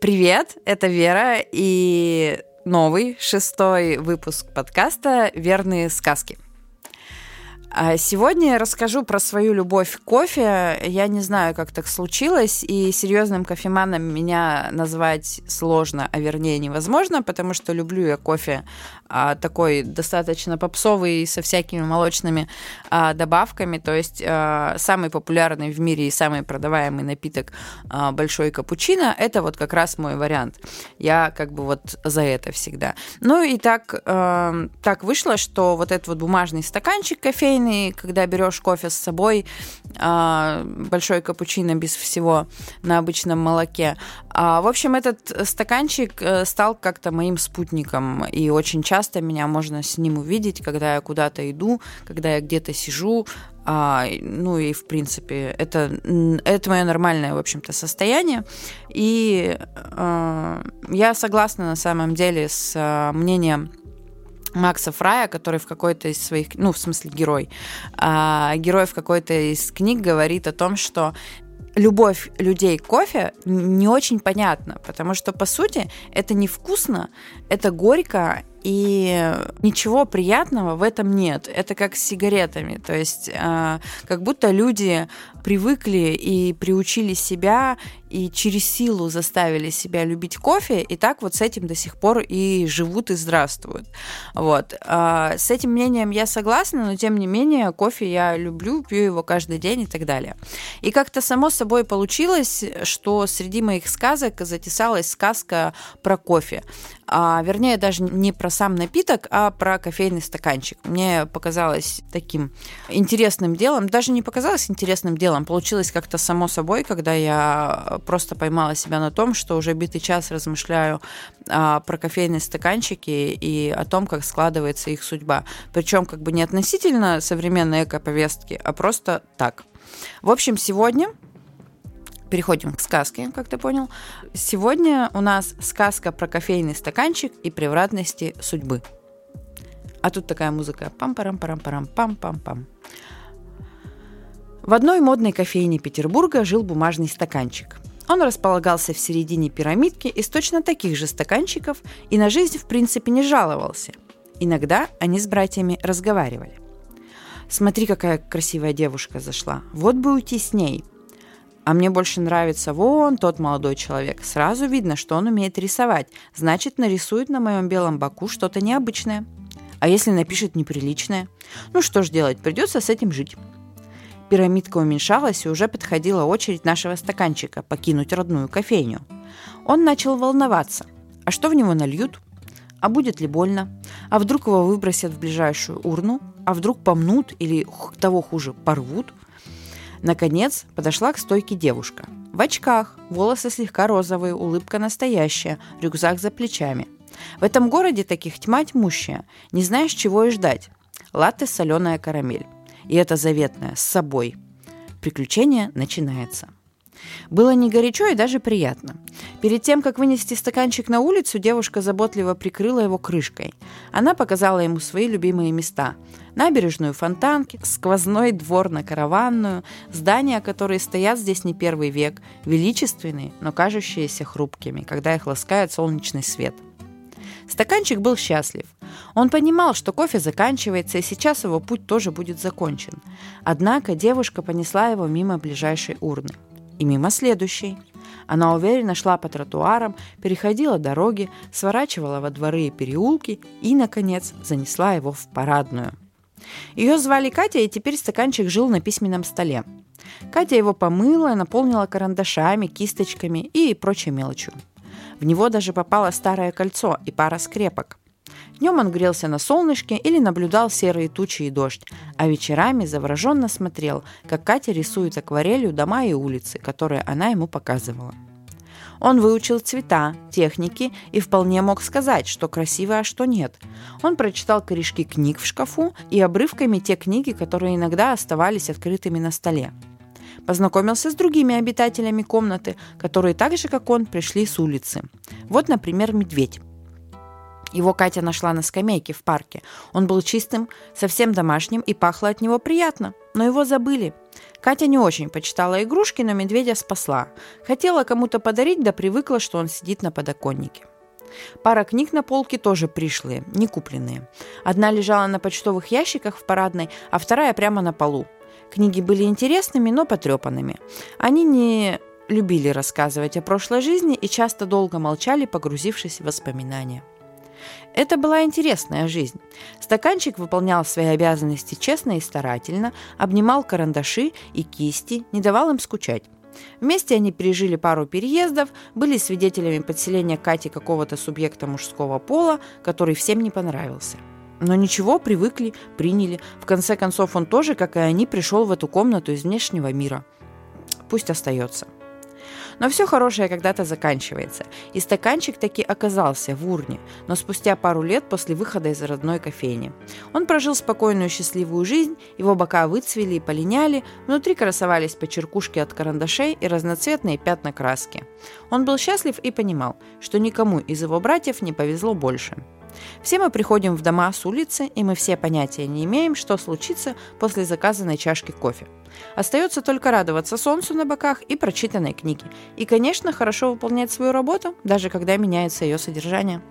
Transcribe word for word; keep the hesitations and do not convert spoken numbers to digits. Привет, это Вера и новый шестой выпуск подкаста «Верные сказки». Сегодня я расскажу про свою любовь к кофе. Я не знаю, как так случилось, и серьезным кофеманом меня назвать сложно, а вернее невозможно, потому что люблю я кофе а, такой достаточно попсовый, со всякими молочными а, добавками. То есть а, самый популярный в мире и самый продаваемый напиток а, большой капучино – это вот как раз мой вариант. Я как бы вот за это всегда. Ну и так, а, так вышло, что вот этот вот бумажный стаканчик кофейный, когда берешь кофе с собой, большой капучино без всего на обычном молоке. В общем, этот стаканчик стал как-то моим спутником, и очень часто меня можно с ним увидеть, когда я куда-то иду, когда я где-то сижу. А, ну и, в принципе, это, это мое нормальное, в общем-то, состояние. И а, я согласна, на самом деле, с мнением Макса Фрая, который в какой-то из своих... Ну, в смысле, герой. А, герой в какой-то из книг говорит о том, что любовь людей к кофе не очень понятна, потому что, по сути, это невкусно, это горько, и ничего приятного в этом нет. Это как с сигаретами. То есть а, как будто люди привыкли и приучили себя, и через силу заставили себя любить кофе, и так вот с этим до сих пор и живут, и здравствуют. Вот. С этим мнением я согласна, но тем не менее кофе я люблю, пью его каждый день и так далее. И как-то само собой получилось, что среди моих сказок затесалась сказка про кофе. А, вернее, даже не про сам напиток, а про кофейный стаканчик. Мне показалось таким интересным делом, даже не показалось интересным делом, получилось как-то само собой, когда я просто поймала себя на том, что уже битый час размышляю а, про кофейные стаканчики и о том, как складывается их судьба. Причем как бы не относительно современной эко-повестки, а просто так. В общем, сегодня... Переходим к сказке, как ты понял. Сегодня у нас сказка про кофейный стаканчик и превратности судьбы. А тут такая музыка. Пам-парам-парам-парам-пам-пам-пам. В одной модной кофейне Петербурга жил бумажный стаканчик. Он располагался в середине пирамидки из точно таких же стаканчиков и на жизнь в принципе не жаловался. Иногда они с братьями разговаривали. «Смотри, какая красивая девушка зашла. Вот бы уйти с ней. А мне больше нравится вон тот молодой человек. Сразу видно, что он умеет рисовать. Значит, нарисует на моем белом боку что-то необычное. А если напишет неприличное? Ну что ж делать, придется с этим жить». Пирамидка уменьшалась, и уже подходила очередь нашего стаканчика покинуть родную кофейню. Он начал волноваться. А что в него нальют? А будет ли больно? А вдруг его выбросят в ближайшую урну? А вдруг помнут или, того хуже, порвут? Наконец, подошла к стойке девушка. В очках, волосы слегка розовые, улыбка настоящая, рюкзак за плечами. В этом городе таких тьма тьмущая, не знаешь, чего и ждать. Латте соленая карамель. И это заветное с собой. Приключение начинается. Было не горячо и даже приятно. Перед тем, как вынести стаканчик на улицу, девушка заботливо прикрыла его крышкой. Она показала ему свои любимые места. Набережную Фонтанки, сквозной двор на Караванную, здания, которые стоят здесь не первый век, величественные, но кажущиеся хрупкими, когда их ласкает солнечный свет. Стаканчик был счастлив. Он понимал, что кофе заканчивается, и сейчас его путь тоже будет закончен. Однако девушка понесла его мимо ближайшей урны. И мимо следующей. Она уверенно шла по тротуарам, переходила дороги, сворачивала во дворы и переулки и, наконец, занесла его в парадную. Ее звали Катя, и теперь стаканчик жил на письменном столе. Катя его помыла, наполнила карандашами, кисточками и прочей мелочью. В него даже попало старое кольцо и пара скрепок. Днем он грелся на солнышке или наблюдал серые тучи и дождь, а вечерами завороженно смотрел, как Катя рисует акварелью дома и улицы, которые она ему показывала. Он выучил цвета, техники и вполне мог сказать, что красиво, а что нет. Он прочитал корешки книг в шкафу и обрывками те книги, которые иногда оставались открытыми на столе. Познакомился с другими обитателями комнаты, которые так же, как он, пришли с улицы. Вот, например, медведь. Его Катя нашла на скамейке в парке. Он был чистым, совсем домашним и пахло от него приятно. но его забыли. Катя не очень почитала игрушки, но медведя спасла. Хотела кому-то подарить, да привыкла, что он сидит на подоконнике. Пара книг на полке тоже пришлые, не купленные. Одна лежала на почтовых ящиках в парадной, а вторая прямо на полу. Книги были интересными, но потрепанными. Они не любили рассказывать о прошлой жизни и часто долго молчали, погрузившись в воспоминания. Это была интересная жизнь. Стаканчик выполнял свои обязанности честно и старательно, обнимал карандаши и кисти, не давал им скучать. Вместе они пережили пару переездов, были свидетелями подселения Кати какого-то субъекта мужского пола, который всем не понравился. Но ничего, привыкли, приняли. В конце концов, он тоже, как и они, пришел в эту комнату из внешнего мира. Пусть остается. Но все хорошее когда-то заканчивается, и стаканчик таки оказался в урне, но спустя пару лет после выхода из родной кофейни. Он прожил спокойную счастливую жизнь, его бока выцвели и полиняли, внутри красовались почеркушки от карандашей и разноцветные пятна краски. Он был счастлив и понимал, что никому из его братьев не повезло больше. Все мы приходим в дома с улицы, и мы все понятия не имеем, что случится после заказанной чашки кофе. Остается только радоваться солнцу на боках и прочитанной книге. И, конечно, хорошо выполнять свою работу, даже когда меняется ее содержание.